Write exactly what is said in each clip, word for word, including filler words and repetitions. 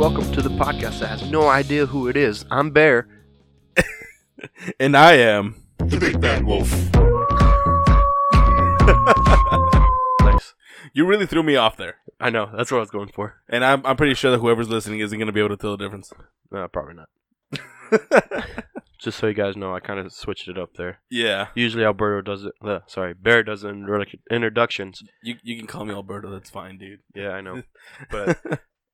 and welcome to the podcast that has no idea who it is. I'm Bear. And I am the Big Bad Wolf. Nice. You really threw me off there. I know. That's what I was going for. And I'm I'm pretty sure that whoever's listening isn't going to be able to tell the difference. No, probably not. Just so you guys know, I kind of switched it up there. Yeah. Usually Alberto does it. Uh, sorry, Bear does the introductions. You you can call me Alberto. That's fine, dude. Yeah, I know. But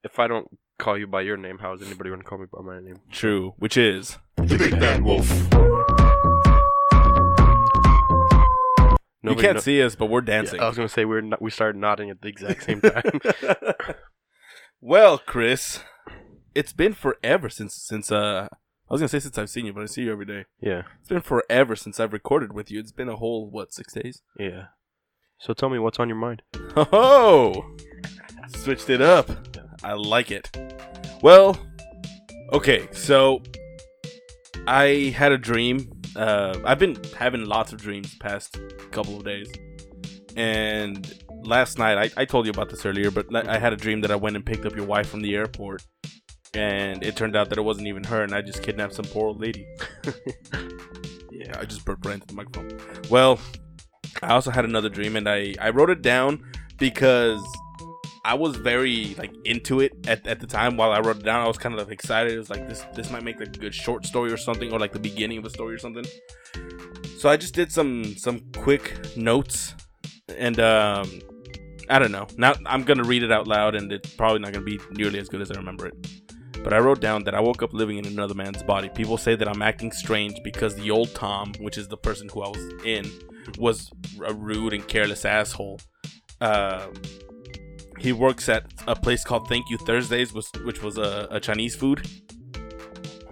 if I don't call you by your name, how is anybody going to call me by my name? True. Which is the Big Bad Wolf. Nobody you can't no- see us, but we're dancing. Yeah, I was going to say we're no- we started nodding at the exact same time. Well, Chris, it's been forever since since uh. I was going to say since I've seen you, but I see you every day. Yeah. It's been forever since I've recorded with you. It's been a whole, what, six days? Yeah. So tell me what's on your mind. Oh! Switched it up. I like it. Well, okay, so I had a dream. Uh, I've been having lots of dreams the past couple of days. And last night, I, I told you about this earlier, but I had a dream that I went and picked up your wife from the airport. And it turned out that it wasn't even her, and I just kidnapped some poor old lady. Yeah, I just burped right into the microphone. Well, I also had another dream, and I, I wrote it down because I was very like into it at, at the time. While I wrote it down, I was kind of like, excited. It was like, this this might make like a good short story or something, or like the beginning of a story or something. So I just did some, some quick notes, and um, I don't know. Now I'm going to read it out loud, and it's probably not going to be nearly as good as I remember it. But I wrote down that I woke up living in another man's body. People say that I'm acting strange because the old Tom, which is the person who I was in, was a rude and careless asshole. Uh, he works at a place called Thank You Thursdays, which, which was a, a Chinese food.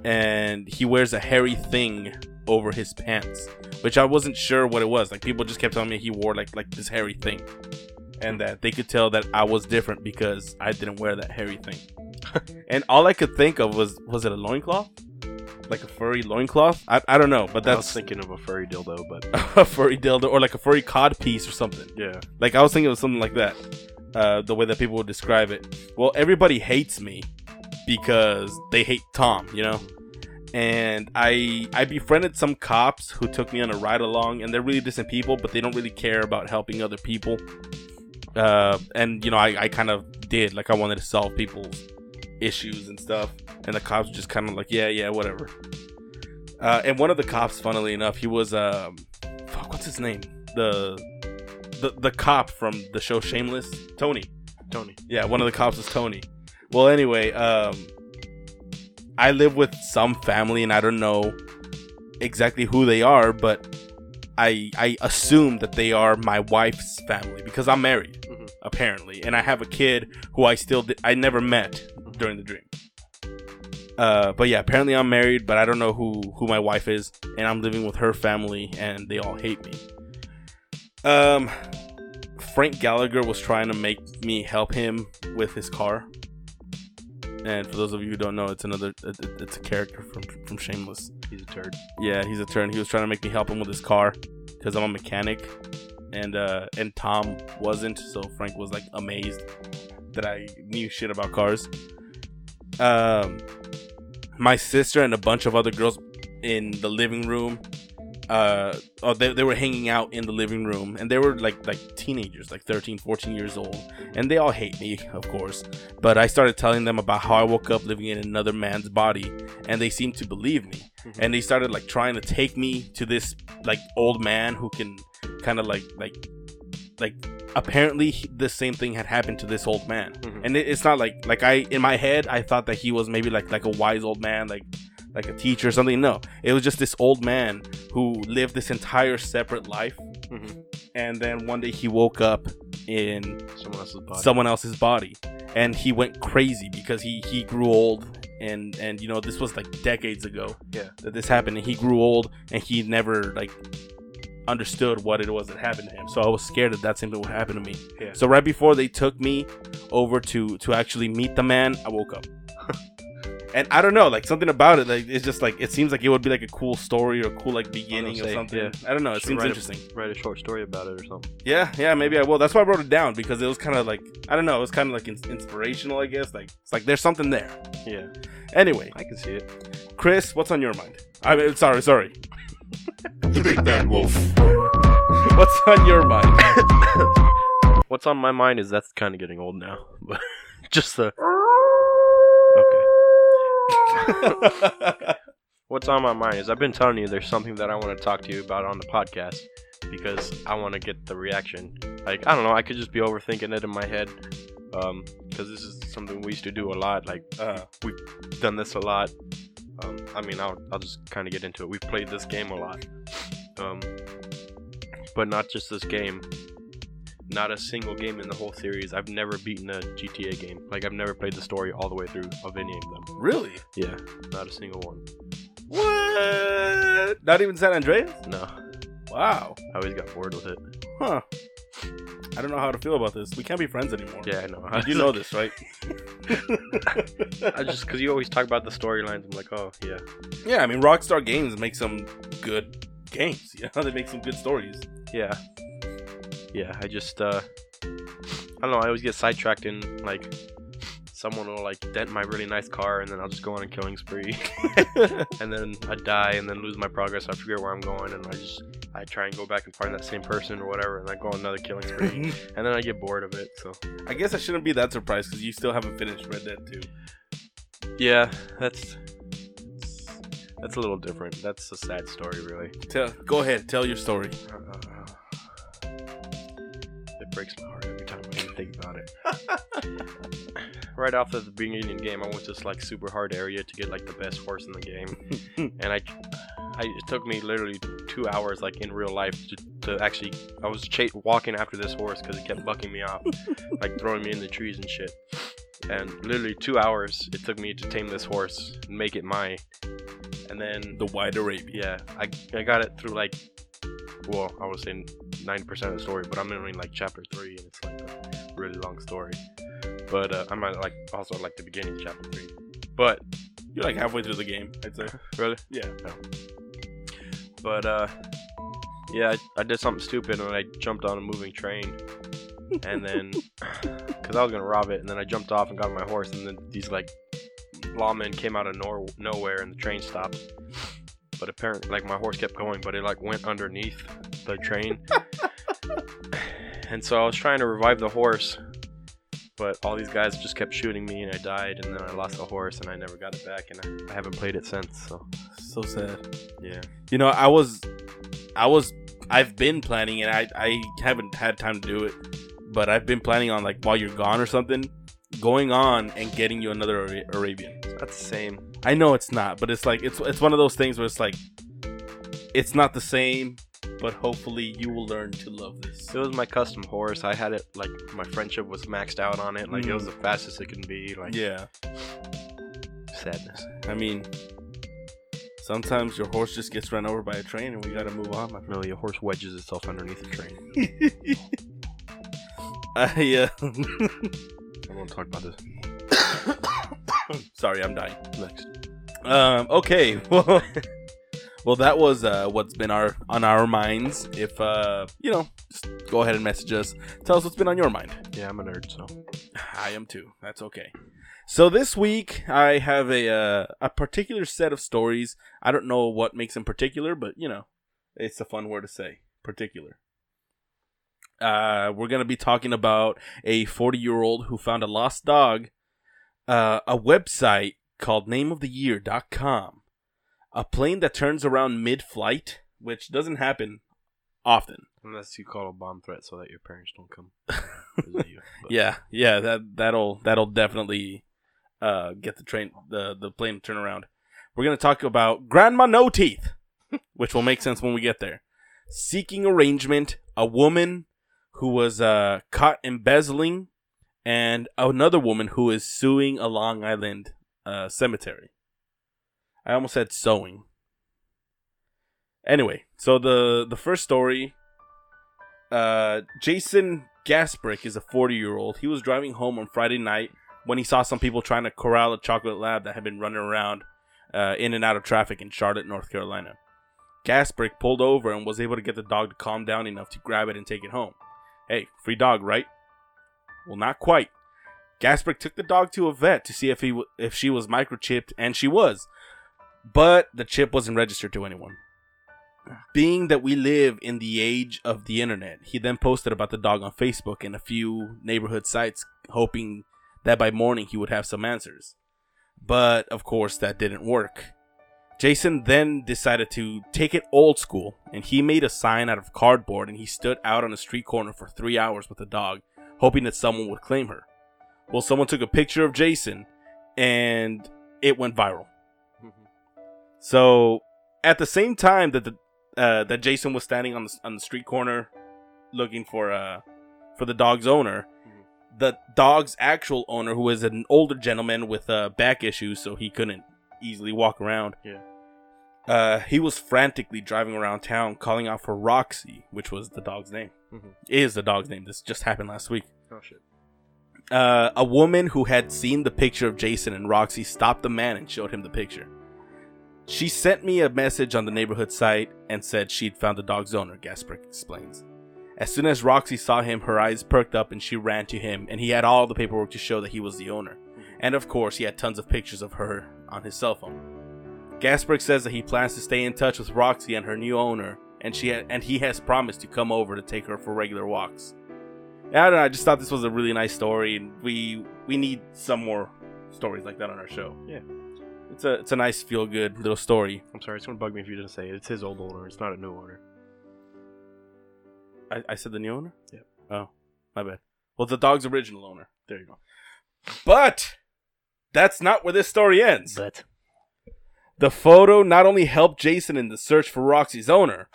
And he wears a hairy thing over his pants, which I wasn't sure what it was. Like, people just kept telling me he wore like like this hairy thing. And that they could tell that I was different because I didn't wear that hairy thing. And all I could think of was, was it a loincloth? Like a furry loincloth? I I don't know, but that's... I was thinking of a furry dildo, but... A furry dildo, or like a furry cod piece or something. Yeah. Like, I was thinking of something like that. Uh, the way that people would describe it. Well, everybody hates me because they hate Tom, you know? And I I befriended some cops who took me on a ride along, and they're really decent people, but they don't really care about helping other people. Uh, and, you know, I, I kind of did. Like, I wanted to solve people's issues and stuff, and the cops just kind of like, yeah, yeah, whatever. Uh, and one of the cops, funnily enough, he was, um, fuck, what's his name? The, the, the cop from the show Shameless, Tony. Tony. Yeah, one of the cops was Tony. Well, anyway, um, I live with some family, and I don't know exactly who they are, but I I assume that they are my wife's family because I'm married, mm-hmm. apparently, and I have a kid who I still di- I never met. During the dream. Uh, but yeah, apparently I'm married, but I don't know who, who my wife is, and I'm living with her family, and they all hate me. Um, Frank Gallagher was trying to make me help him with his car. And for those of you who don't know, it's another, it, it's a character from, from Shameless. He's a turd. Yeah, he's a turd. He was trying to make me help him with his car because I'm a mechanic, and uh, and Tom wasn't, so Frank was like amazed that I knew shit about cars. Um, my sister and a bunch of other girls in the living room. Uh, oh, they, they were hanging out in the living room, and they were like like teenagers, like thirteen, fourteen years old, and they all hate me, of course. But I started telling them about how I woke up living in another man's body, and they seemed to believe me. Mm-hmm. And they started like trying to take me to this like old man who can kind of like like like. Apparently, the same thing had happened to this old man, mm-hmm. and it, it's not like like I in my head I thought that he was maybe like like a wise old man, like like a teacher or something. No, it was just this old man who lived this entire separate life, mm-hmm. and then one day he woke up in someone else's body. someone else's body, and he went crazy because he he grew old, and and you know this was like decades ago, yeah, that this happened, and he grew old, and he never like. Understood what it was that happened to him, so I was scared that that same thing would happen to me. Yeah. So right before they took me over to to actually meet the man, I woke up, And I don't know, like something about it, like it's just like it seems like it would be like a cool story or a cool like beginning or something. Yeah. I don't know. It seems interesting. A, write a short story about it or something. Yeah, yeah, maybe I will. That's why I wrote it down, because it was kind of like, I don't know, it was kind of like in- inspirational, I guess. Like it's like there's something there. Yeah. Anyway, I can see it. Chris, what's on your mind? I mean, sorry, sorry. The Big Bad Wolf. What's on your mind? What's on my mind is that's kind of getting old now. Just the. Okay. What's on my mind is I've been telling you there's something that I want to talk to you about on the podcast, because I want to get the reaction. Like, I don't know, I could just be overthinking it in my head, um because this is something we used to do a lot. Like uh, we've done this a lot. um I mean, I'll, I'll just kind of get into it. We've played this game a lot, um but not just this game. Not a single game in the whole series. I've never beaten a G T A game. Like, I've never played the story all the way through of any of them. Really? Yeah. Not a single one. What? Not even San Andreas? No. Wow. I always got bored with it. Huh. I don't know how to feel about this. We can't be friends anymore. Yeah, I know. You know this, right? I just, because you always talk about the storylines. I'm like, oh, yeah. Yeah, I mean, Rockstar Games make some good games. You know, they make some good stories. Yeah. Yeah, I just, uh, I don't know, I always get sidetracked in, like, someone will, like, dent my really nice car, and then I'll just go on a killing spree, and then I die, and then lose my progress, I forget where I'm going, and I just, I try and go back and find that same person or whatever, and I go on another killing spree, and then I get bored of it, so. I guess I shouldn't be that surprised, because you still haven't finished Red Dead two. Yeah, that's... that's a little different. That's a sad story, really. Tell, go ahead, tell your story. Uh, breaks my heart every time I even think about it. Right off at the beginning of the game, I went to this like super hard area to get like the best horse in the game, and I, I it took me literally two hours like in real life to, to actually. I was ch- walking after this horse because it kept bucking me off, like throwing me in the trees and shit. And literally two hours it took me to tame this horse and make it mine. And then the White Arabian. Yeah, I I got it through like. Well, I was in ninety percent of the story, but I'm in reading like chapter three, and it's like a really long story. But uh, I'm at like also like the beginning of chapter three. But you're like halfway through the game, I'd say. Really? Yeah. No. But uh, yeah, I, I did something stupid, and I jumped on a moving train, and then because I was gonna rob it, and then I jumped off and got my horse, and then these like lawmen came out of nor- nowhere, and the train stopped. But apparently, like, my horse kept going, but it, like, went underneath the train. And so I was trying to revive the horse, but all these guys just kept shooting me, and I died, and then I lost the horse, and I never got it back, and I, I haven't played it since, so. So sad. Yeah. You know, I was, I was, I've been planning, and I, I haven't had time to do it, but I've been planning on, like, while you're gone or something, going on and getting you another Ara- Arabian. That's the same. I know it's not, but it's like, it's it's one of those things where it's like, it's not the same, but hopefully you will learn to love this. It was my custom horse. I had it, like, my friendship was maxed out on it. Like, mm. It was the fastest it can be. Like, yeah. Sadness. I mean, sometimes your horse just gets run over by a train and we gotta move on. Like, really, a horse wedges itself underneath a train. I, uh... I want to talk about this. Sorry, I'm dying. Next. Um, okay. Well, well, that was uh, what's been our on our minds. If, uh, you know, just go ahead and message us. Tell us what's been on your mind. Yeah, I'm a nerd, so. I am too. That's okay. So this week, I have a uh, a particular set of stories. I don't know what makes them particular, but, you know, it's a fun word to say. Particular. Uh, we're going to be talking about a forty-year-old who found a lost dog. Uh, a website called name of the year dot com, a plane that turns around mid-flight, which doesn't happen often. Unless you call a bomb threat so that your parents don't come. You, yeah, yeah, that that'll that'll definitely uh, get the train the the plane to turn around. We're gonna talk about Grandma No Teeth, which will make sense when we get there. Seeking Arrangement, a woman who was uh, caught embezzling. And another woman who is suing a Long Island uh, cemetery. I almost said sewing. Anyway, so the, the first story, uh, Jason Gasbrick is a forty-year-old. He was driving home on Friday night when he saw some people trying to corral a chocolate lab that had been running around uh, in and out of traffic in Charlotte, North Carolina. Gasbrick pulled over and was able to get the dog to calm down enough to grab it and take it home. Hey, free dog, right? Well, not quite. Gasbrick took the dog to a vet to see if he w- if she was microchipped, and she was. But the chip wasn't registered to anyone. Being that we live in the age of the internet, he then posted about the dog on Facebook and a few neighborhood sites, hoping that by morning he would have some answers. But, of course, that didn't work. Jason then decided to take it old school, and he made a sign out of cardboard, and he stood out on a street corner for three hours with the dog, hoping that someone would claim her. Well, someone took a picture of Jason, and it went viral. Mm-hmm. So, at the same time that the Uh, that Jason was standing on the on the street corner, looking for uh for the dog's owner. Mm-hmm. The dog's actual owner, who is an older gentleman with uh, back issues, so he couldn't easily walk around. Yeah. Uh, he was frantically driving around town, calling out for Roxy, which was the dog's name. Mm-hmm. It is the dog's name. This just happened last week. Oh shit. Uh, a woman who had seen the picture of Jason and Roxy stopped the man and showed him the picture. She sent me a message on the neighborhood site and said she'd found the dog's owner, Gasbrick explains. As soon as Roxy saw him, her eyes perked up and she ran to him, and he had all the paperwork to show that he was the owner. And of course, he had tons of pictures of her on his cell phone. Gasbrick says that he plans to stay in touch with Roxy and her new owner, and she ha- and he has promised to come over to take her for regular walks. I don't know, I just thought this was a really nice story, and we we need some more stories like that on our show. Yeah. It's a it's a nice feel good little story. I'm sorry, it's gonna bug me if you didn't say it. It's his old owner. It's not a new owner. I, I said the new owner. Yep. Oh, my bad. Well, the dog's original owner. There you go. But that's not where this story ends. But the photo not only helped Jason in the search for Roxy's owner,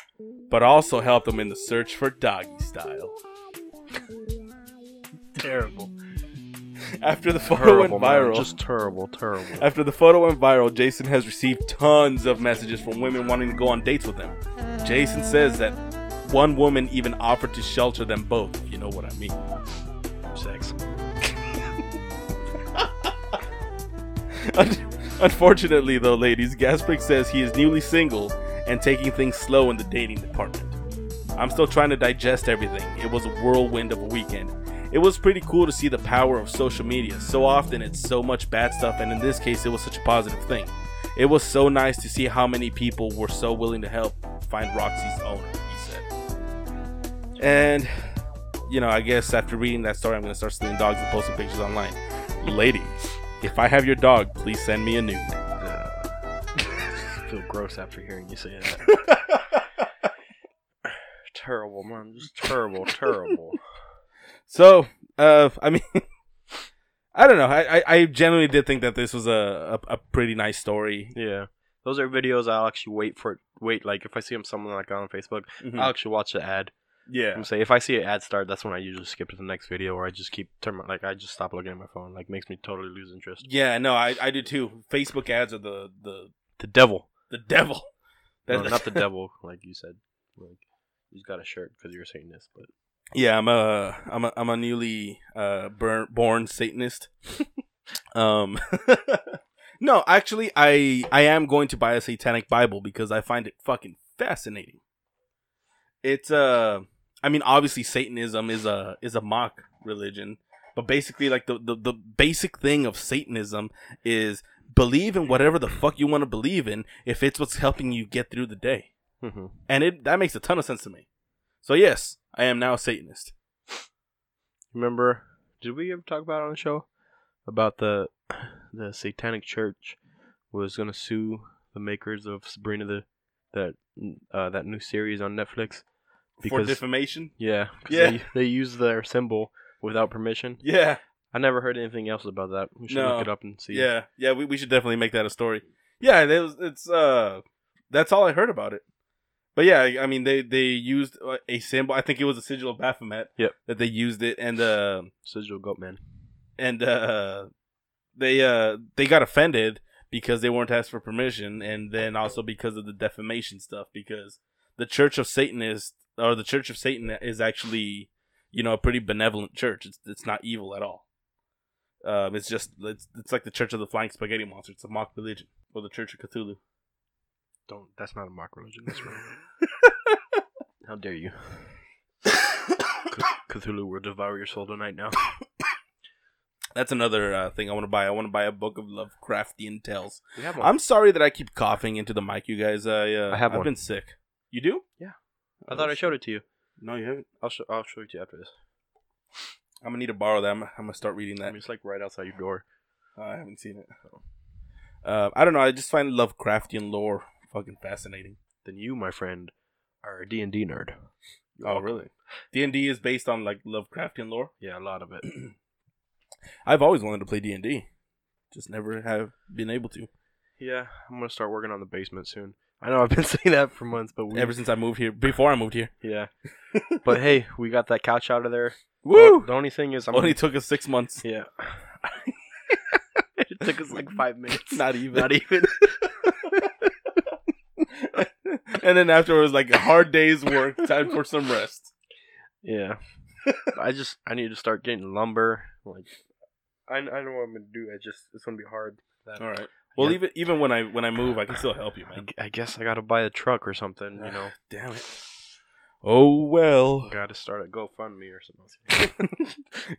but also helped him in the search for doggy style. Terrible. After the photo terrible, went viral, man. Just terrible, terrible. After the photo went viral, Jason has received tons of messages from women wanting to go on dates with him. Jason says that one woman even offered to shelter them both. You know what I mean? Sex. Un- Unfortunately, though, ladies, Gasbrick says he is newly single and taking things slow in the dating department. I'm still trying to digest everything. It was a whirlwind of a weekend. It was pretty cool to see the power of social media. So often it's so much bad stuff, and in this case it was such a positive thing. It was so nice to see how many people were so willing to help find Roxy's owner, he said. And, you know, I guess after reading that story, I'm going to start stealing dogs and posting pictures online. Ladies, if I have your dog, please send me a nude. Uh, I feel gross after hearing you say that. Terrible, man. Just terrible, terrible. So, uh, I mean, I don't know. I, I, I generally did think that this was a, a, a pretty nice story. Yeah. Those are videos I'll actually wait for. Wait, like, if I see them somewhere like on Facebook, mm-hmm. I'll actually watch the ad. Yeah. I'm saying, if I see an ad start, that's when I usually skip to the next video, or I just keep, turn, like, I just stop looking at my phone. Like, makes me totally lose interest. Yeah, no, I, I do too. Facebook ads are the... The, the devil. The devil. No, not the devil, like you said. Like, you got a shirt because you were saying this, but... Yeah, I'm a I'm a I'm a newly uh burn, born Satanist. um, no, actually, I I am going to buy a Satanic Bible because I find it fucking fascinating. It's uh, I mean, obviously, Satanism is a is a mock religion, but basically, like the the, the basic thing of Satanism is believe in whatever the fuck you want to believe in if it's what's helping you get through the day, mm-hmm. and it that makes a ton of sense to me. So yes. I am now a Satanist. Remember, did we ever talk about it on the show? About the the Satanic Church was going to sue the makers of Sabrina, the that uh, that new series on Netflix. Because, for defamation? Yeah. Yeah. They, they used their symbol without permission. Yeah. I never heard anything else about that. We should no. look it up and see. Yeah. Yeah, we, we should definitely make that a story. Yeah, it was, it's uh, that's all I heard about it. But yeah, I mean, they, they used a symbol. I think it was a sigil of Baphomet. Yep. That they used it, and uh, sigil goat man, and uh, they uh they got offended because they weren't asked for permission, and then also because of the defamation stuff. Because the Church of Satan is, or the Church of Satan is actually, you know, a pretty benevolent church. It's it's not evil at all. Um, it's just it's, it's like the Church of the Flying Spaghetti Monster. It's a mock religion, or the Church of Cthulhu. Don't. That's not a mock religion. That's right. How dare you? Cthulhu will devour your soul tonight. Now. That's another uh, thing I want to buy. I want to buy a book of Lovecraftian tales. We have one. I'm sorry that I keep coughing into the mic, you guys. I uh, I have I've one. been sick. You do? Yeah. I, I thought I showed it to you. No, you haven't. I'll show. I'll show it to you after this. I'm gonna need to borrow that. I'm, I'm gonna start reading that. I mean, it's like right outside your door. Uh, I haven't seen it. So. Uh, I don't know. I just find Lovecraftian lore fucking fascinating. Then you, my friend, are a D and D nerd. You're oh, welcome. Really? D and D is based on like Lovecraftian lore. Yeah, a lot of it. I've always wanted to play D and D. Just never have been able to. Yeah, I'm going to start working on the basement soon. I know I've been saying that for months, but we... Ever since I moved here. Before I moved here. Yeah. But hey, we got that couch out of there. Woo! Well, the only thing is... I'm Only gonna... took us six months. Yeah. It took us like five minutes. Not even. Not even. And then afterwards, like a hard day's work. Time for some rest. Yeah. I just... I need to start getting lumber. Like, I I know what I'm gonna do. I just it's gonna be hard. That All right. Well, yeah. even even when I when I move, I can still help you, man. I, I guess I gotta buy a truck or something. You know. Damn it. Oh well. Gotta start a GoFundMe or something.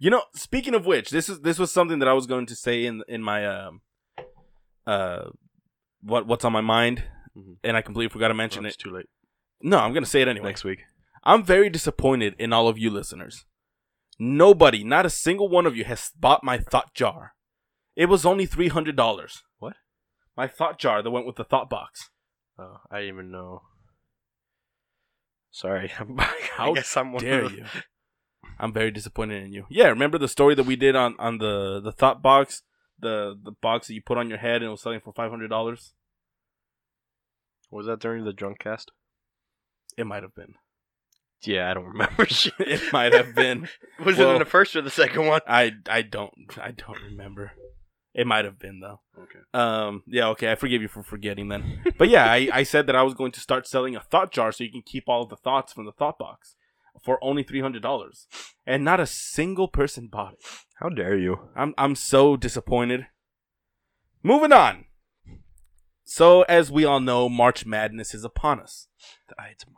You know, speaking of which, this is this was something that I was going to say in in my um uh what what's on my mind, mm-hmm. and I completely forgot to mention well, it's it. It's too late. No, I'm gonna say it anyway. Next week. I'm very disappointed in all of you listeners. Nobody, not a single one of you, has bought my thought jar. It was only three hundred dollars. What? My thought jar that went with the thought box. Oh, I didn't even know. Sorry. How I guess I'm one dare of you? I'm very disappointed in you. Yeah, remember the story that we did on, on the, the thought box, the the box that you put on your head and it was selling for five hundred dollars. Was that during the drunk cast? It might have been. Yeah, I don't remember shit. It might have been. Was well, it in the first or the second one? I, I don't I don't remember. It might have been though. Okay. Um. Yeah. Okay. I forgive you for forgetting then. But yeah, I, I said that I was going to start selling a thought jar so you can keep all of the thoughts from the thought box for only three hundred dollars, and not a single person bought it. How dare you? I'm I'm so disappointed. Moving on. So as we all know, March Madness is upon us. The Ides of March.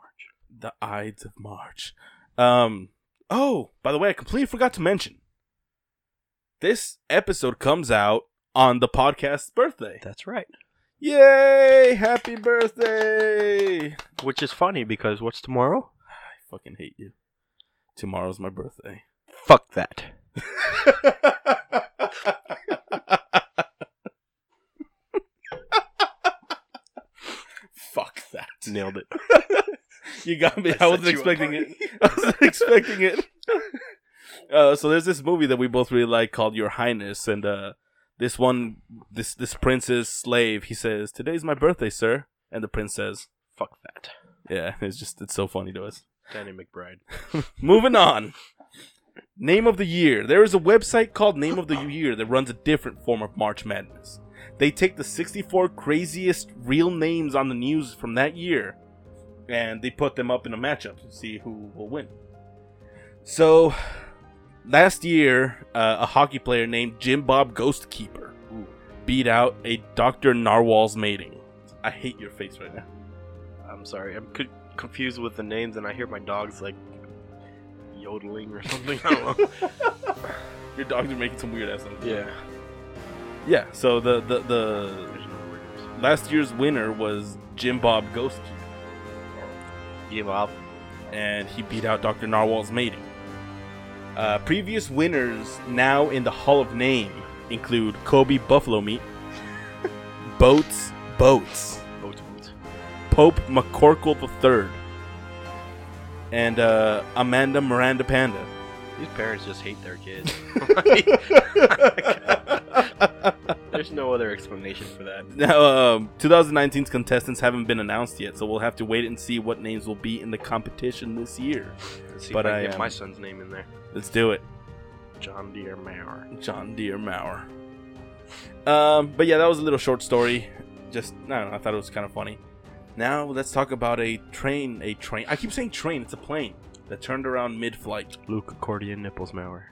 The Ides of March. Um, oh, by the way, I completely forgot to mention. This episode comes out on the podcast's birthday. That's right. Yay! Happy birthday! Which is funny because what's tomorrow? I fucking hate you. Tomorrow's my birthday. Fuck that. Fuck that. Nailed it. You got me. I, I wasn't expecting it. I wasn't expecting it. Uh, so there's this movie that we both really like called Your Highness. And uh, this one, this this prince's slave, he says, "Today's my birthday, sir." And the prince says, "Fuck that." Yeah, it's just, it's so funny to us. Danny McBride. Moving on. Name of the Year. There is a website called Name of the Year that runs a different form of March Madness. They take the sixty-four craziest real names on the news from that year. And they put them up in a matchup to see who will win. So, last year, uh, a hockey player named Jim Bob Ghostkeeper beat out a Doctor Narwhal's Mating. I hate your face right now. I'm sorry. I'm co- confused with the names, and I hear my dog's, like, yodeling or something. I don't know. Your dogs are making some weird-ass sounds. Yeah. Yeah, so the, the, the last year's winner was Jim Bob Ghostkeeper. Give up, and he beat out Doctor Narwhal's Mating. Uh, previous winners now in the Hall of Name include Kobe Buffalo Meat, Boats Boats, Boats Boats, Pope McCorkle the third, and uh, Amanda Miranda Panda. These parents just hate their kids. There's no other explanation for that. Now, um, twenty nineteen's contestants haven't been announced yet, so we'll have to wait and see what names will be in the competition this year. Let's see but if I, I get um, my son's name in there. Let's do it. John Deere Maurer. John Deere Maurer. Um, but yeah, that was a little short story. Just, I don't know, I thought it was kind of funny. Now, let's talk about a train, a train. I keep saying train, it's a plane that turned around mid-flight. Luke Accordion Nipples Maurer.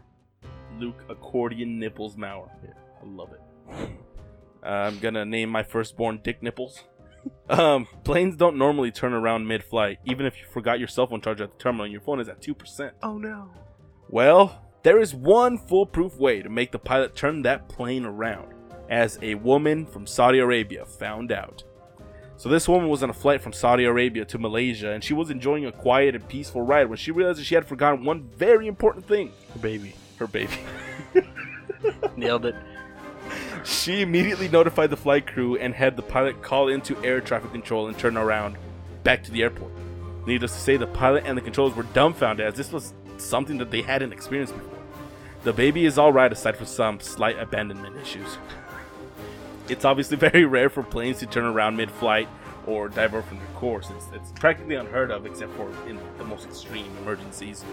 Luke Accordion Nipples Maurer. Yeah, I love it. Uh, I'm gonna name my firstborn Dick Nipples. Um, planes don't normally turn around mid-flight, even if you forgot your cell phone charger at the terminal and your phone is at two percent. Oh no. Well, there is one foolproof way to make the pilot turn that plane around, as a woman from Saudi Arabia found out. So this woman was on a flight from Saudi Arabia to Malaysia, and she was enjoying a quiet and peaceful ride when she realized that she had forgotten one very important thing. Her baby. Her baby. Nailed it. She immediately notified the flight crew and had the pilot call into air traffic control and turn around back to the airport. Needless to say, the pilot and the controllers were dumbfounded, as this was something that they hadn't experienced before. The baby is alright aside from some slight abandonment issues. It's obviously very rare for planes to turn around mid-flight or divert from their course. It's, it's practically unheard of except for in the most extreme emergencies.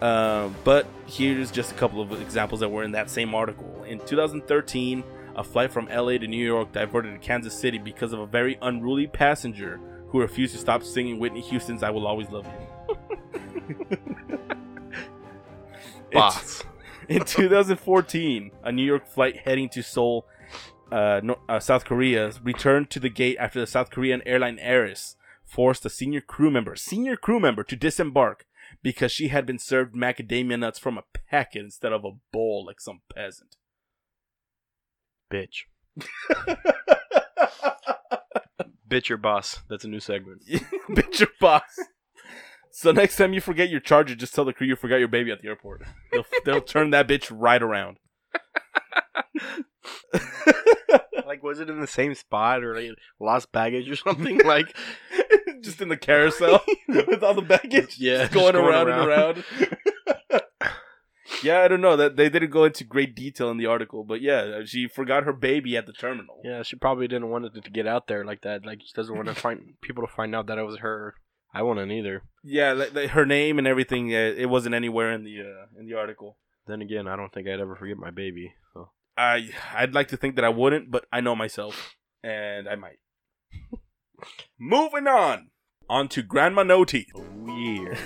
Uh, but here's just a couple of examples that were in that same article. In two thousand thirteen, a flight from L A to New York diverted to Kansas City because of a very unruly passenger who refused to stop singing Whitney Houston's I Will Always Love You. Boss. In two thousand fourteen, a New York flight heading to Seoul, uh, North, uh, South Korea, returned to the gate after the South Korean airline heiress forced a senior crew member, senior crew member to disembark because she had been served macadamia nuts from a packet instead of a bowl like some peasant. Bitch. Bitch your boss. That's a new segment. Bitch your boss. So next time you forget your charger, just tell the crew you forgot your baby at the airport. They'll, they'll turn that bitch right around. Like, was it in the same spot or like lost baggage or something? Like, just in the carousel with all the baggage, yeah, just going, just going around, around and around. Yeah, I don't know. That they didn't go into great detail in the article, but yeah, she forgot her baby at the terminal. Yeah, she probably didn't want it to get out there like that. Like, she doesn't want to find people to find out that it was her. I wouldn't either. Yeah, like, like her name and everything. Uh, it wasn't anywhere in the uh, in the article. Then again, I don't think I'd ever forget my baby. So. I I'd like to think that I wouldn't, but I know myself, and I might. Moving on, on to Grandma No Teeth. Weird.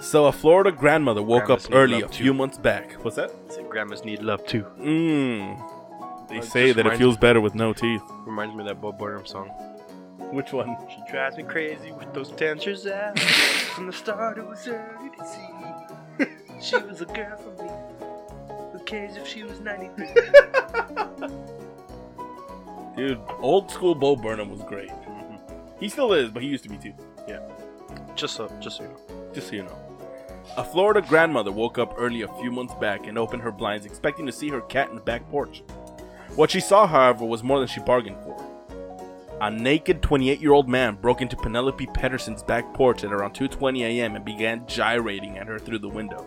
So a Florida grandmother woke Grandmas up early a few too. months back. What's that? I said grandmas need love too. Mmm. They well, say that it feels me. better with no teeth. Reminds me of that Bob Burnham song. Which one? She drives me crazy with those dentures out. From the start it was early to see. She was a girl for me. Who cares if she was ninety-three? Dude, old school Bo Burnham was great. Mm-hmm. He still is, but he used to be too. Yeah. Just so, just so you know. Just so you know. A Florida grandmother woke up early a few months back and opened her blinds expecting to see her cat in the back porch. What she saw, however, was more than she bargained for. A naked twenty-eight-year-old man broke into Penelope Pedersen's back porch at around two twenty a.m. and began gyrating at her through the window.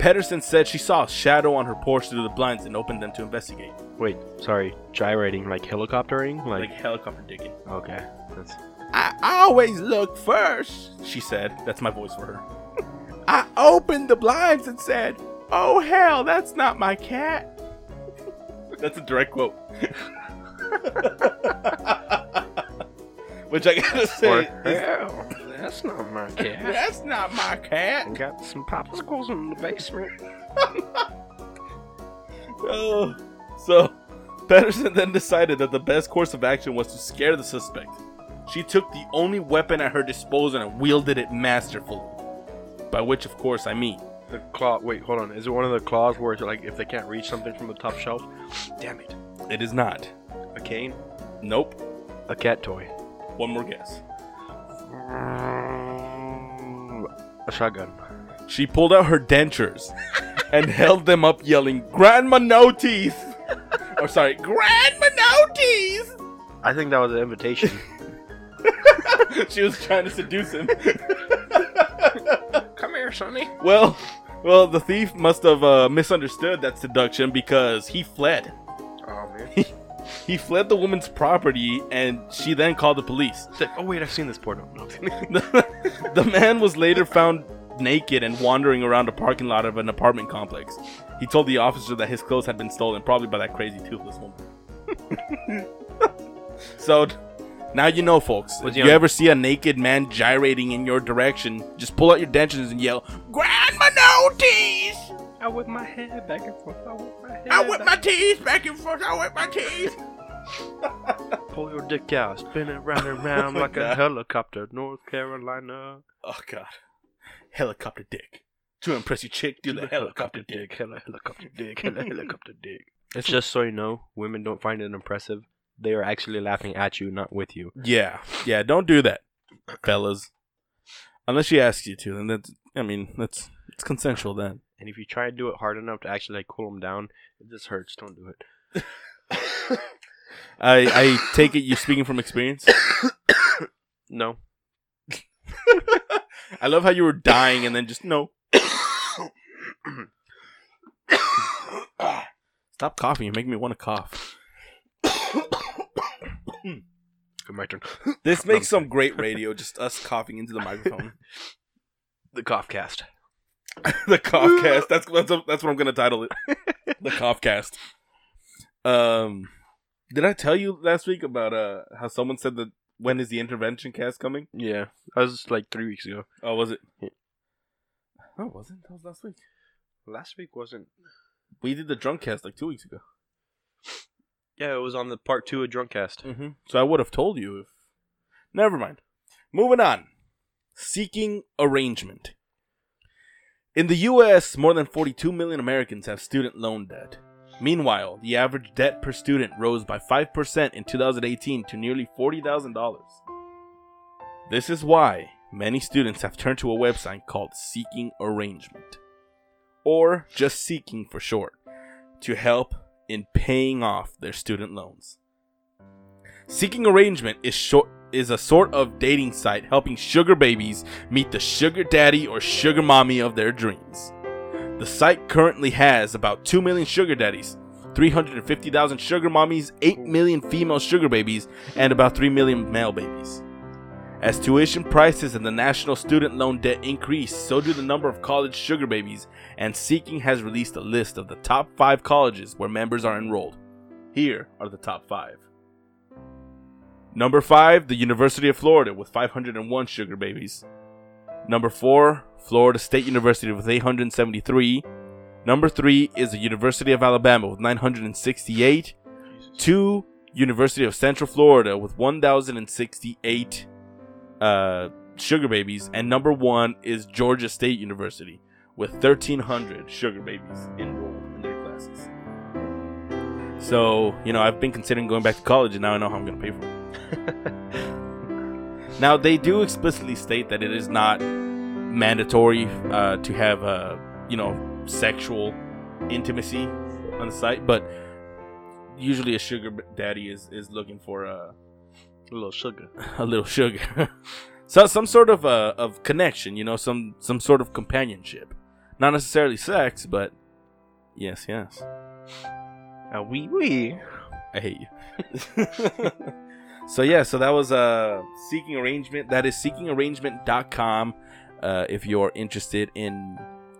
Pedersen said she saw a shadow on her porch through the blinds and opened them to investigate. Wait, sorry, gyrating like helicoptering? Like, like helicopter digging. Okay. That's... I always look first, she said. That's my voice for her. I opened the blinds and said, "Oh hell, that's not my cat." That's a direct quote. Which I gotta say, hell, that's not my cat. That's not my cat. I got some popsicles in the basement. Oh, so Patterson then decided that the best course of action was to scare the suspect. She took the only weapon at her disposal and wielded it masterfully. By which, of course, I mean the claw. Wait, hold on. Is it one of the claws where it's like if they can't reach something from the top shelf? Damn it! It is not. A cane? Nope. A cat toy. One more guess. A shotgun. She pulled out her dentures and held them up, yelling, "Grandma no teeth!" Or sorry, "Grandma no teeth!" I think that was an invitation. She was trying to seduce him. Come here, sonny. Well, well, the thief must have uh, misunderstood that seduction because he fled. Oh man. He fled the woman's property, and she then called the police. Said, "Oh wait, I've seen this porno." the, the man was later found naked and wandering around a parking lot of an apartment complex. He told the officer that his clothes had been stolen, probably by that crazy toothless woman. So, now you know, folks. Was if you know? ever see a naked man gyrating in your direction, just pull out your dentures and yell, "Grandma no teeth!" I whip my head back and forth. I whip my head. I whip my teeth back and forth. I whip my teeth. Pull your dick out, spin it round and round like a helicopter. North Carolina. Oh God, helicopter dick. To impress your chick, do the helicopter dick. Hella helicopter dick. Hella helicopter dick. It's just so you know, women don't find it impressive. They are actually laughing at you, not with you. Yeah, yeah. Don't do that, fellas. Unless she asks you to, then that's, I mean, that's, it's consensual then. And if you try to do it hard enough to actually like cool them down, it just hurts. Don't do it. I I take it you're speaking from experience? No. I love how you were dying and then just, no. Stop coughing. You're making me want to cough. My turn. This makes some great radio, just us coughing into the microphone. The cough cast. The cough cast. That's that's a, that's what I'm gonna title it. The cough cast. Um, did I tell you last week about uh how someone said that when is the intervention cast coming? Yeah, that was like three weeks ago. Oh, was it? Yeah. Oh, wasn't that was last week? Last week wasn't. We did the drunk cast like two weeks ago. Yeah, it was on the part two of Drunkcast. Mm-hmm. So I would have told you if... Never mind. Moving on. Seeking Arrangement. In the U S, more than forty-two million Americans have student loan debt. Meanwhile, the average debt per student rose by five percent in two thousand eighteen to nearly forty thousand dollars. This is why many students have turned to a website called Seeking Arrangement, or just Seeking for short, to help in paying off their student loans. Seeking Arrangement is short is a sort of dating site helping sugar babies meet the sugar daddy or sugar mommy of their dreams. The site currently has about two million sugar daddies, three hundred fifty thousand sugar mommies, eight million female sugar babies, and about three million male babies. As tuition prices and the national student loan debt increase, so do the number of college sugar babies, and Seeking has released a list of the top five colleges where members are enrolled. Here are the top five. Number five, the University of Florida with five hundred one sugar babies. Number four, Florida State University with eight hundred seventy-three. Number three is the University of Alabama with nine hundred sixty-eight. Two, University of Central Florida with one thousand sixty-eight uh, sugar babies. And number one is Georgia State University with thirteen hundred sugar babies enrolled in their classes. So, you know, I've been considering going back to college, and now I know how I'm going to pay for it. Now, they do explicitly state that it is not mandatory uh, to have, uh, you know, sexual intimacy on the site, but usually a sugar daddy is, is looking for a, a little sugar. A little sugar. So, some sort of uh, of connection, you know, some, some sort of companionship. Not necessarily sex, but yes, yes. A wee wee. I hate you. So yeah, so that was uh, Seeking Arrangement. That is seeking arrangement dot com uh, if you're interested in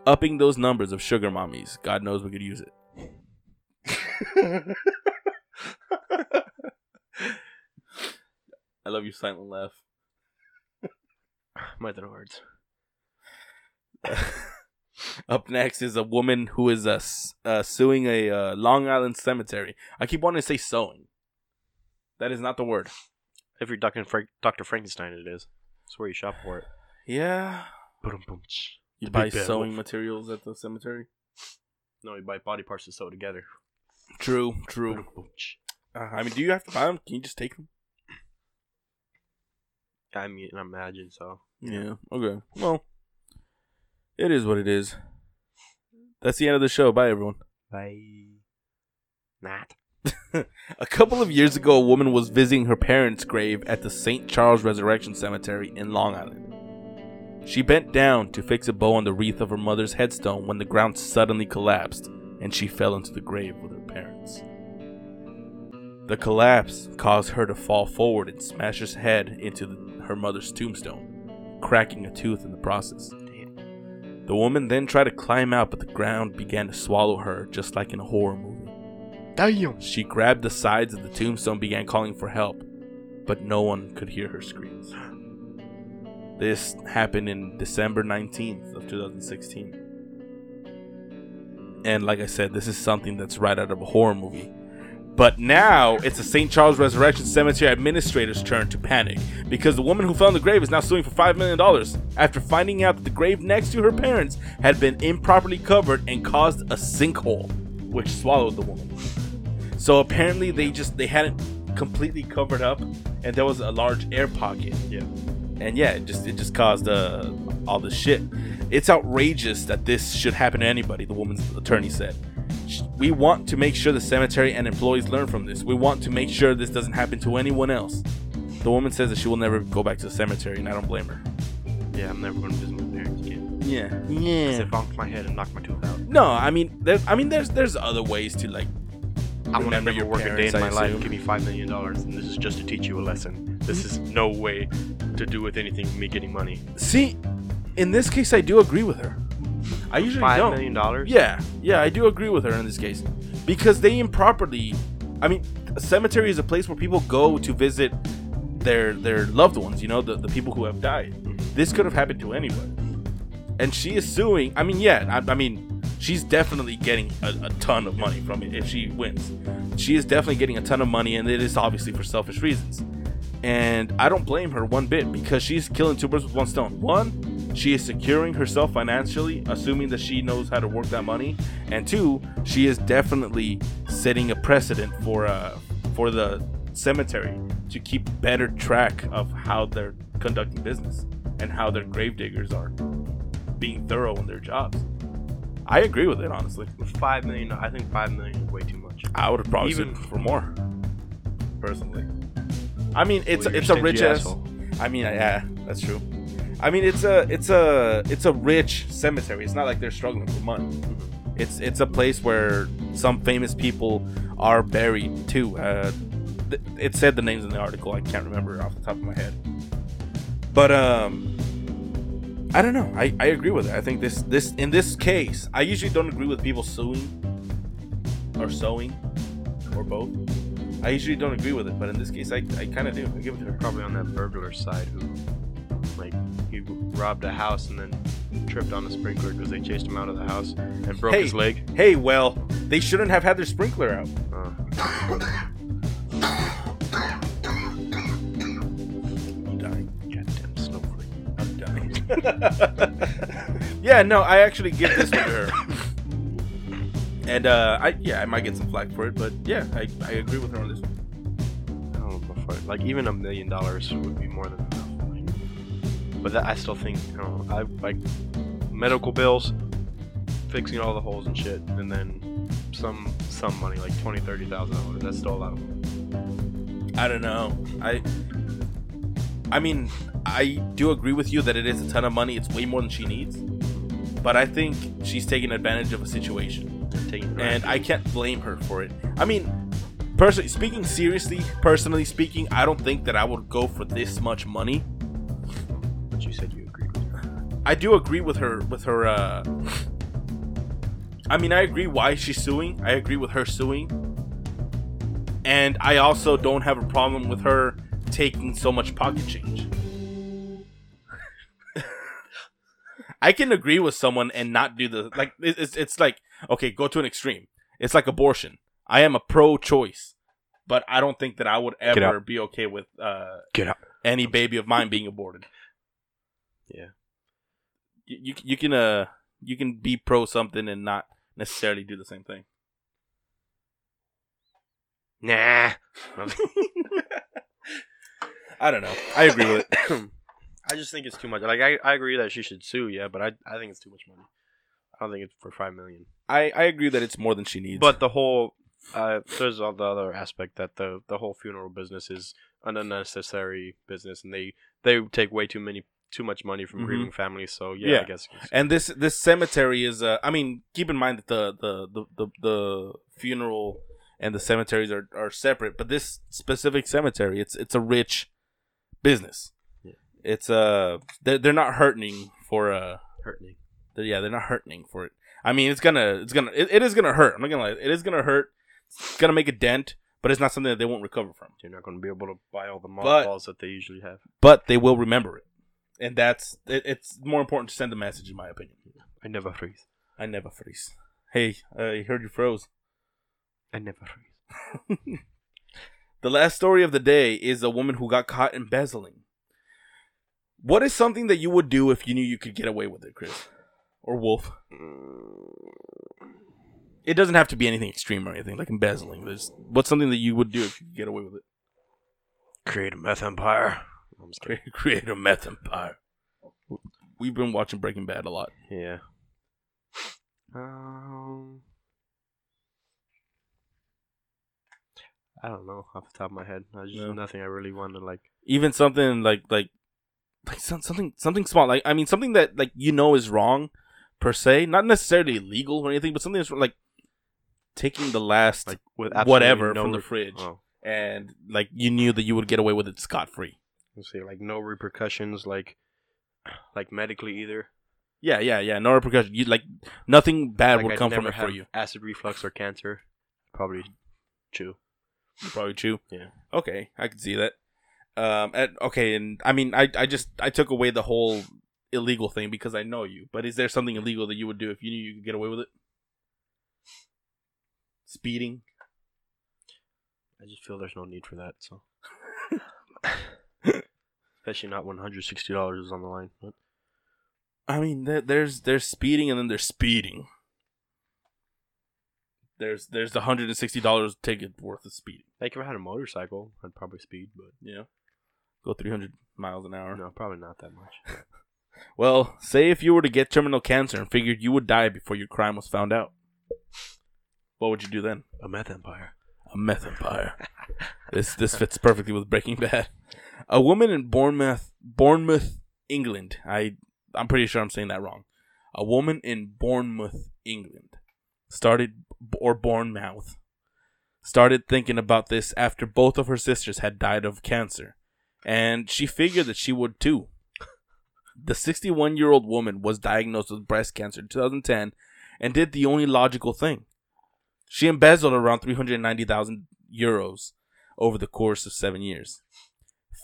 upping those numbers of sugar mommies. God knows we could use it. I love your silent laugh. My little words. Up next is a woman who is uh, uh, suing a uh, Long Island cemetery. I keep wanting to say sewing. That is not the word. If you're Doctor Frankenstein, it is. That's where you shop for it. Yeah. You buy sewing materials at the cemetery? No, you buy body parts to sew together. True, true. Uh, I mean, do you have to buy them? Can you just take them? I mean, I imagine so. Yeah, okay. Well, it is what it is. That's the end of the show. Bye, everyone. Bye. Not. A couple of years ago, a woman was visiting her parents' grave at the Saint Charles Resurrection Cemetery in Long Island. She bent down to fix a bow on the wreath of her mother's headstone when the ground suddenly collapsed and she fell into the grave with her parents. The collapse caused her to fall forward and smash her head into the, her mother's tombstone, cracking a tooth in the process. The woman then tried to climb out, but the ground began to swallow her, just like in a horror movie. Damn. She grabbed the sides of the tombstone and began calling for help, but no one could hear her screams. This happened in December nineteenth of twenty sixteen. And like I said, this is something that's right out of a horror movie. But now it's the Saint Charles Resurrection Cemetery administrator's turn to panic, because the woman who fell in the grave is now suing for five million dollars after finding out that the grave next to her parents had been improperly covered and caused a sinkhole, which swallowed the woman. So apparently they just, they hadn't completely covered up, and there was a large air pocket. Yeah. And yeah, it just, it just caused uh, all this shit. It's outrageous that this should happen to anybody, the woman's attorney said. We want to make sure the cemetery and employees learn from this. We want to make sure this doesn't happen to anyone else. The woman says that she will never go back to the cemetery, and I don't blame her. Yeah, I'm never going to visit my parents again. Yeah, yeah. Because I bonked my head and knocked my tooth out. No, I mean, there's, I mean, there's, there's other ways to like. I want to never work a day in my life. Give me five million dollars, and this is just to teach you a lesson. This is no way to do with anything me getting money. See, in this case, I do agree with her. I usually Five don't. Million dollars? Yeah, yeah, I do agree with her in this case, because they improperly. I mean, a cemetery is a place where people go to visit their their loved ones. You know, the, the people who have died. This could have happened to anybody, and she is suing. I mean, yeah, I, I mean, she's definitely getting a, a ton of money from it if she wins. She is definitely getting a ton of money, and it is obviously for selfish reasons. And I don't blame her one bit, because she's killing two birds with one stone. One, she is securing herself financially, assuming that she knows how to work that money, and two, she is definitely setting a precedent for uh for the cemetery to keep better track of how they're conducting business and how their gravediggers are being thorough in their jobs. I agree with it, honestly. With five million, I think five million is way too much. I would have probably even for more, personally. I mean, it's well, it's a rich ass. Asshole. I mean, yeah, that's true. I mean, it's a it's a it's a rich cemetery. It's not like they're struggling for money. Mm-hmm. It's it's a place where some famous people are buried too. Uh, th- it said the names in the article. I can't remember off the top of my head. But um, I don't know. I, I agree with it. I think this this in this case, I usually don't agree with people suing or sewing or both. I usually don't agree with it, but in this case, I I kind of do. I give it to her. Probably on that burglar side who, like, he robbed a house and then tripped on a sprinkler because they chased him out of the house and broke hey, his leg. Hey, well, they shouldn't have had their sprinkler out. Uh. I'm dying. Goddamn snowflake. I'm dying. Yeah, no, I actually give this to her. And, uh, I yeah, I might get some flack for it, but yeah, I, I agree with her on this one. I don't know before. Like, even a million dollars would be more than enough. But that, I still think, you know, I like medical bills, fixing all the holes and shit, and then some some money, like twenty, thirty thousand dollars. That's still a lot of money. I don't know. I I mean, I do agree with you that it is a ton of money. It's way more than she needs. But I think she's taking advantage of a situation, taking and I can't blame her for it. I mean, personally speaking, seriously, personally speaking, I don't think that I would go for this much money. You said you agreed with her. I do agree with her with her uh I mean, I agree why she's suing. I agree with her suing, and I also don't have a problem with her taking so much pocket change. I can agree with someone and not do the, like, it's, it's like, okay, go to an extreme. It's like abortion. I am a pro-choice, but I don't think that I would ever be okay with uh Get out. any baby of mine being aborted. Yeah, you, you you can uh you can be pro something and not necessarily do the same thing. Nah, I don't know. I agree with it. I just think it's too much. Like I, I agree that she should sue, yeah, but I I think it's too much money. I don't think it's for five million. I, I agree that it's more than she needs. But the whole uh, there's all the other aspect that the the whole funeral business is an unnecessary business, and they they take way too many. too much money from grieving mm-hmm. families, so yeah, yeah, I guess. And this this cemetery is, uh, I mean, keep in mind that the the, the, the, the funeral and the cemeteries are, are separate, but this specific cemetery, it's it's a rich business. Yeah. It's uh, they're, they're not hurting for uh, hurting. They're, yeah, they're not hurting for it. I mean, it's gonna it's gonna it, it is gonna hurt. I'm not gonna lie, it is gonna hurt. It's gonna make a dent. But it's not something that they won't recover from. They're not gonna be able to buy all the mothballs that they usually have. But they will remember it. And that's, it, it's more important to send the message, in my opinion. I never freeze. I never freeze. Hey, I heard you froze. I never froze. The last story of the day is a woman who got caught embezzling. What is something that you would do if you knew you could get away with it, Chris? Or Wolf? It doesn't have to be anything extreme or anything, like embezzling. Just, what's something that you would do if you could get away with it? Create a meth empire. I'm just kidding. Create a meth empire. We've been watching Breaking Bad a lot. Yeah. Um... I don't know off the top of my head. There's just no. nothing I really want to like. Even something like like like some, something something small. Like I mean, something that like you know is wrong per se, not necessarily illegal or anything, but something that's like taking the last like, with whatever no from re- the fridge, oh. and like you knew that you would get away with it scot free. Let's see, like no repercussions, like like medically either. Yeah, yeah, yeah. No repercussions. You like nothing bad like would I'd come never from it have for you. Acid reflux or cancer, probably chew. Probably chew. Yeah. Okay, I can see that. Um. At, okay, and I mean, I, I just I took away the whole illegal thing because I know you. But is there something illegal that you would do if you knew you could get away with it? Speeding. I just feel there's no need for that. So, especially not one hundred sixty dollars is on the line. But... I mean, there, there's there's speeding and then there's speeding. There's there's the one hundred sixty dollars ticket worth of speeding. Like if I had a motorcycle, I'd probably speed, but yeah, go three hundred miles an hour. No, probably not that much. Well, say if you were to get terminal cancer and figured you would die before your crime was found out, what would you do then? A meth empire. A meth empire. This this fits perfectly with Breaking Bad. A woman in Bournemouth, Bournemouth, England. I I'm pretty sure I'm saying that wrong. A woman in Bournemouth, England. Started, or Bournemouth, started thinking about this after both of her sisters had died of cancer, and she figured that she would too. The sixty-one-year-old woman was diagnosed with breast cancer in two thousand ten and did the only logical thing. She embezzled around three hundred ninety thousand euros over the course of seven years,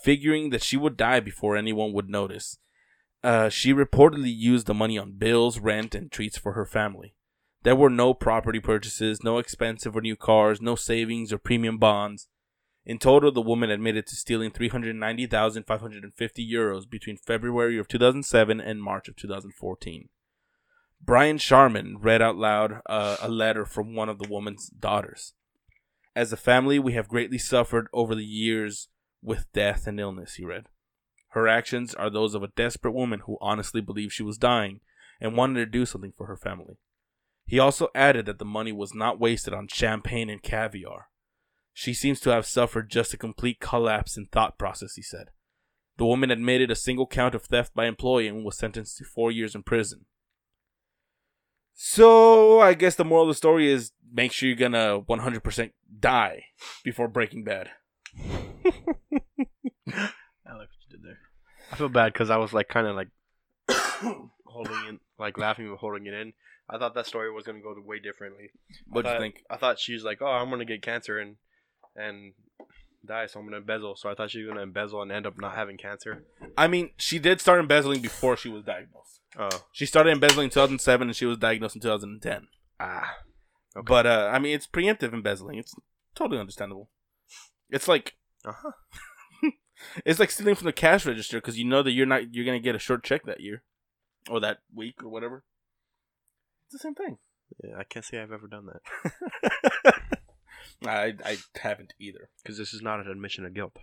figuring that she would die before anyone would notice. Uh, she reportedly used the money on bills, rent, and treats for her family. There were no property purchases, no expensive or new cars, no savings or premium bonds. In total, the woman admitted to stealing three hundred ninety thousand five hundred fifty euros between February of two thousand seven and March of two thousand fourteen. Brian Sharman read out loud uh, a letter from one of the woman's daughters. As a family, we have greatly suffered over the years with death and illness, he read. Her actions are those of a desperate woman who honestly believed she was dying and wanted to do something for her family. He also added that the money was not wasted on champagne and caviar. She seems to have suffered just a complete collapse in thought process, he said. The woman admitted a single count of theft by employee and was sentenced to four years in prison. So, I guess the moral of the story is make sure you're gonna one hundred percent die before Breaking Bad. I like what you did there. I feel bad because I was like kind of like holding in, like laughing but holding it in. I thought that story was going to go way differently. What do you think? I thought she was like, oh, I'm going to get cancer and and die, so I'm going to embezzle. So I thought she was going to embezzle and end up not having cancer. I mean, she did start embezzling before she was diagnosed. Oh. She started embezzling in two thousand seven and she was diagnosed in two thousand ten. Ah. Okay. But, uh, I mean, it's preemptive embezzling. It's totally understandable. It's like... Uh-huh. It's like stealing from the cash register because you know that you're not you're going to get a short check that year. Or that week or whatever. It's the same thing. Yeah, I can't say I've ever done that. I I haven't either. Because this is not an admission of guilt.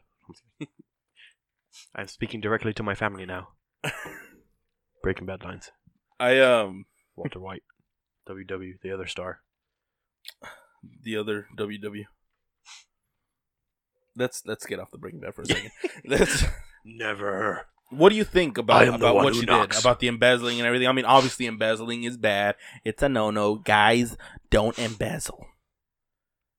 I'm speaking directly to my family now. Breaking Bad lines. I, um... Walter White. W W, the other star. The other W W. Let's, let's get off the Breaking Bad for a second. Let's... Never... What do you think about, about what you knocks. did, about the embezzling and everything? I mean, obviously embezzling is bad. It's a no-no. Guys, don't embezzle.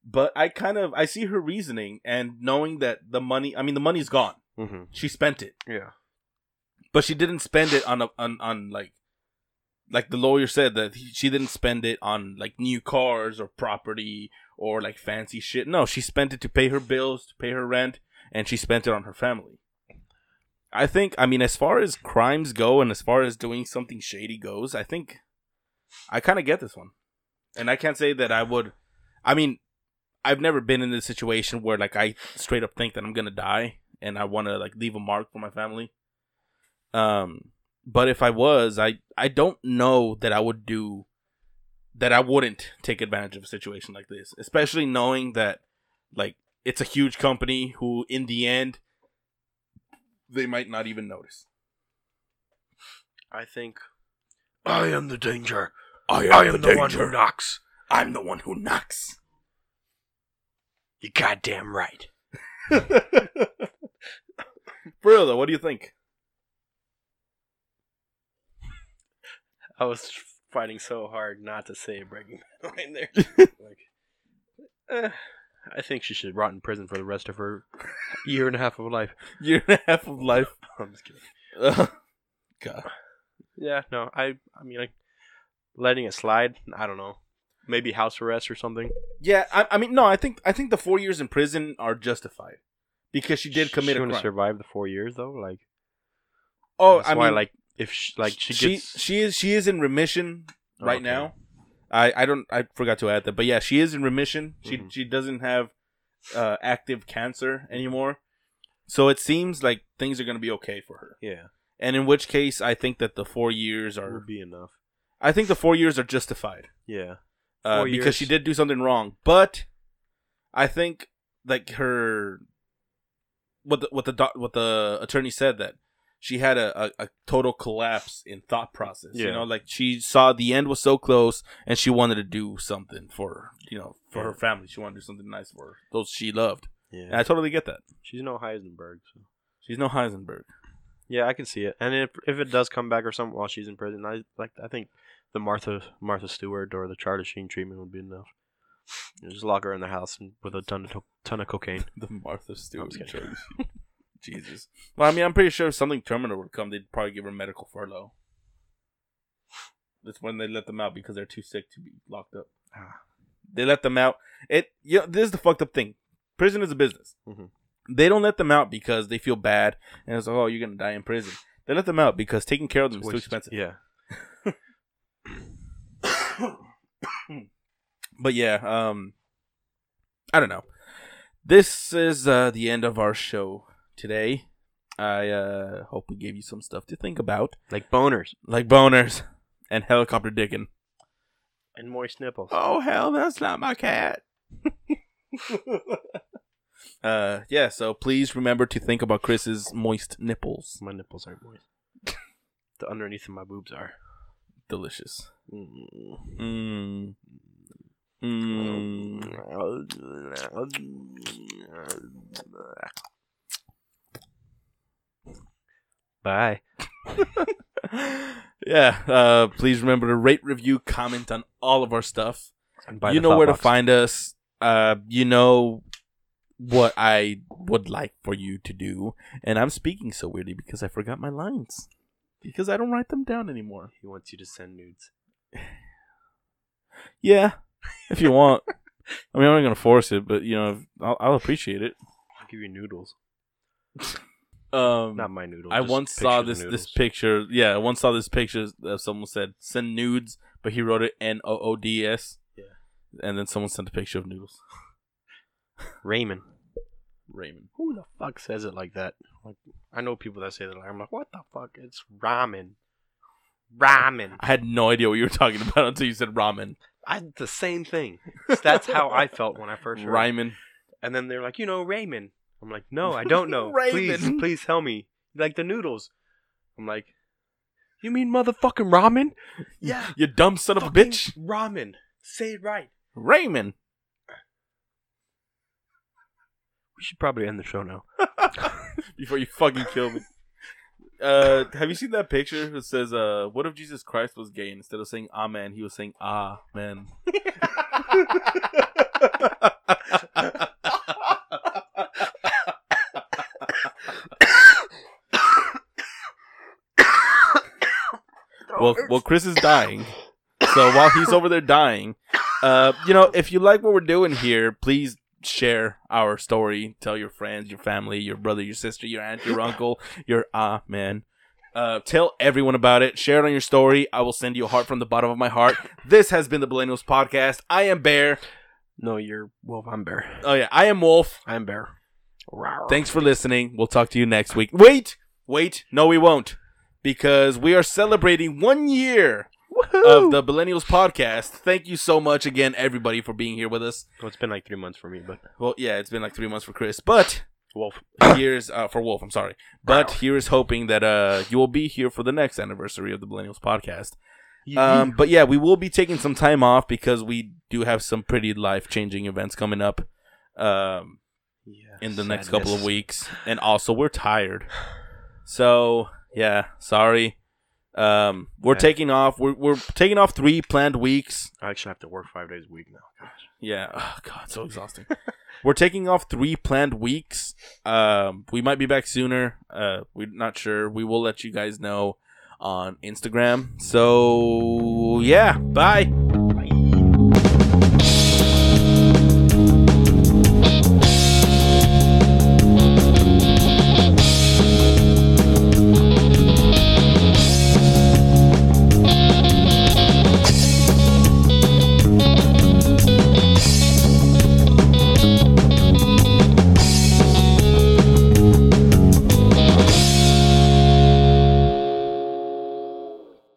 But I kind of, I see her reasoning and knowing that the money, I mean, the money's gone. Mm-hmm. She spent it. Yeah. But she didn't spend it on, a, on, on like, like the lawyer said that he, she didn't spend it on like new cars or property or like fancy shit. No, she spent it to pay her bills, to pay her rent, and she spent it on her family. I think, I mean, as far as crimes go and as far as doing something shady goes, I think I kind of get this one. And I can't say that I would. I mean, I've never been in this situation where like I straight up think that I'm gonna die and I want to like leave a mark for my family. Um, but if I was, I I don't know that I would do that. I wouldn't take advantage of a situation like this, especially knowing that like it's a huge company who, in the end, they might not even notice. I think I am the danger. I am, I am the, the danger. one who knocks. I'm the one who knocks. You're goddamn right. For real though, what do you think? I was fighting so hard not to say Breaking Bad line there. like, eh, I think she should rot in prison for the rest of her year and a half of life. Year and a half of life. I'm just kidding. Uh, God. Yeah, no, I, I mean, like, letting it slide. I don't know. Maybe house arrest or something. Yeah, I, I mean, no, I think I think the four years in prison are justified because she did commit she a crime. She survive the four years though, like. Oh, that's I why, mean, like, if she, like she gets, she, she is she is in remission right okay. now. I, I don't I forgot to add that, but yeah, she is in remission. She mm-hmm. she doesn't have uh, active cancer anymore, so it seems like things are gonna be okay for her. Yeah, and in which case, I think that the four years are would be enough. I think the four years are justified. Yeah. Uh, because she did do something wrong, but I think like her, what the what the doc, what the attorney said that she had a, a, a total collapse in thought process. Yeah. You know, like she saw the end was so close, and she wanted to do something for you know for yeah. her family. She wanted to do something nice for her, those she loved. Yeah, and I totally get that. She's no Heisenberg. So. She's no Heisenberg. Yeah, I can see it. And if if it does come back or something while she's in prison, I like I think. The Martha Martha Stewart or the Charlie Sheen treatment would be enough. You just lock her in the house and, with a ton of to- ton of cocaine. The Martha Stewart. Jesus. Well, I mean, I'm pretty sure if something terminal would come, they'd probably give her medical furlough. That's when they let them out because they're too sick to be locked up. Ah. They let them out. It. You know, this is the fucked up thing. Prison is a business. Mm-hmm. They don't let them out because they feel bad and it's like, oh, you're gonna die in prison. They let them out because taking care of them is too expensive. Yeah. But yeah, um, I don't know. This is uh, the end of our show today. I uh, hope we gave you some stuff to think about, like boners, like boners, and helicopter dicking, and moist nipples. Oh hell, that's not my cat. uh, yeah. So please remember to think about Chris's moist nipples. My nipples aren't moist. The underneath of my boobs are. Delicious. Mm. Mm. Mm. Bye. Yeah. Uh, please remember to rate, review, comment on all of our stuff. You know where box. to find us. Uh, you know what I would like for you to do. And I'm speaking so weirdly because I forgot my lines. Because I don't write them down anymore. He wants you to send nudes. Yeah, if you want. I mean, I'm not going to force it, but, you know, I'll, I'll appreciate it. I'll give you noodles. Um, not my noodles. I once saw this, this picture. Yeah, I once saw this picture of someone said, send nudes, but he wrote it N O O D S. Yeah. And then someone sent a picture of noodles. Raymond. Ramen. Who the fuck says it like that? Like, I know people that say that. I'm like, what the fuck? It's ramen. Ramen. I had no idea what you were talking about until you said ramen. I the same thing. So that's how I felt when I first heard ramen. It. And then they're like, you know, ramen. I'm like, no, I don't know. Please, please tell me. Like the noodles. I'm like, you mean motherfucking ramen? Yeah. You dumb son of a bitch. Ramen. Say it right. Ramen. We should probably end the show now. Before you fucking kill me. Uh, have you seen that picture that says, uh, what if Jesus Christ was gay and instead of saying amen, he was saying ah, man. well, well, Chris is dying. So while he's over there dying, uh, you know, if you like what we're doing here, please share our story. Tell your friends, your family, your brother, your sister, your aunt, your uncle, your ah man. Uh, tell everyone about it. Share it on your story. I will send you a heart from the bottom of my heart. This has been the Billennials Podcast. I am Bear. No, you're Wolf. I'm Bear. Oh, yeah. I am Wolf. I'm Bear. Rawr. Thanks for listening. We'll talk to you next week. Wait. Wait. No, we won't. Because we are celebrating one year Woo-hoo! Of the Billennials Podcast. Thank you so much again, everybody, for being here with us. Well, it's been like three months for me, but... Well, yeah, it's been like three months for Chris, but... Wolf. Here's uh, for Wolf, I'm sorry. But wow. Here is hoping that uh, you will be here for the next anniversary of the Billennials Podcast. Yeah. Um, but yeah, we will be taking some time off because we do have some pretty life-changing events coming up um, yeah, in the sadness. next couple of weeks. And also, we're tired. So, yeah, sorry. Um, we're yeah. taking off. We're, we're taking off three planned weeks. I actually have to work five days a week now. Gosh. Yeah. Oh, God, so exhausting. We're taking off three planned weeks. Um, we might be back sooner. Uh, we're not sure. We will let you guys know on Instagram. So, yeah. Bye.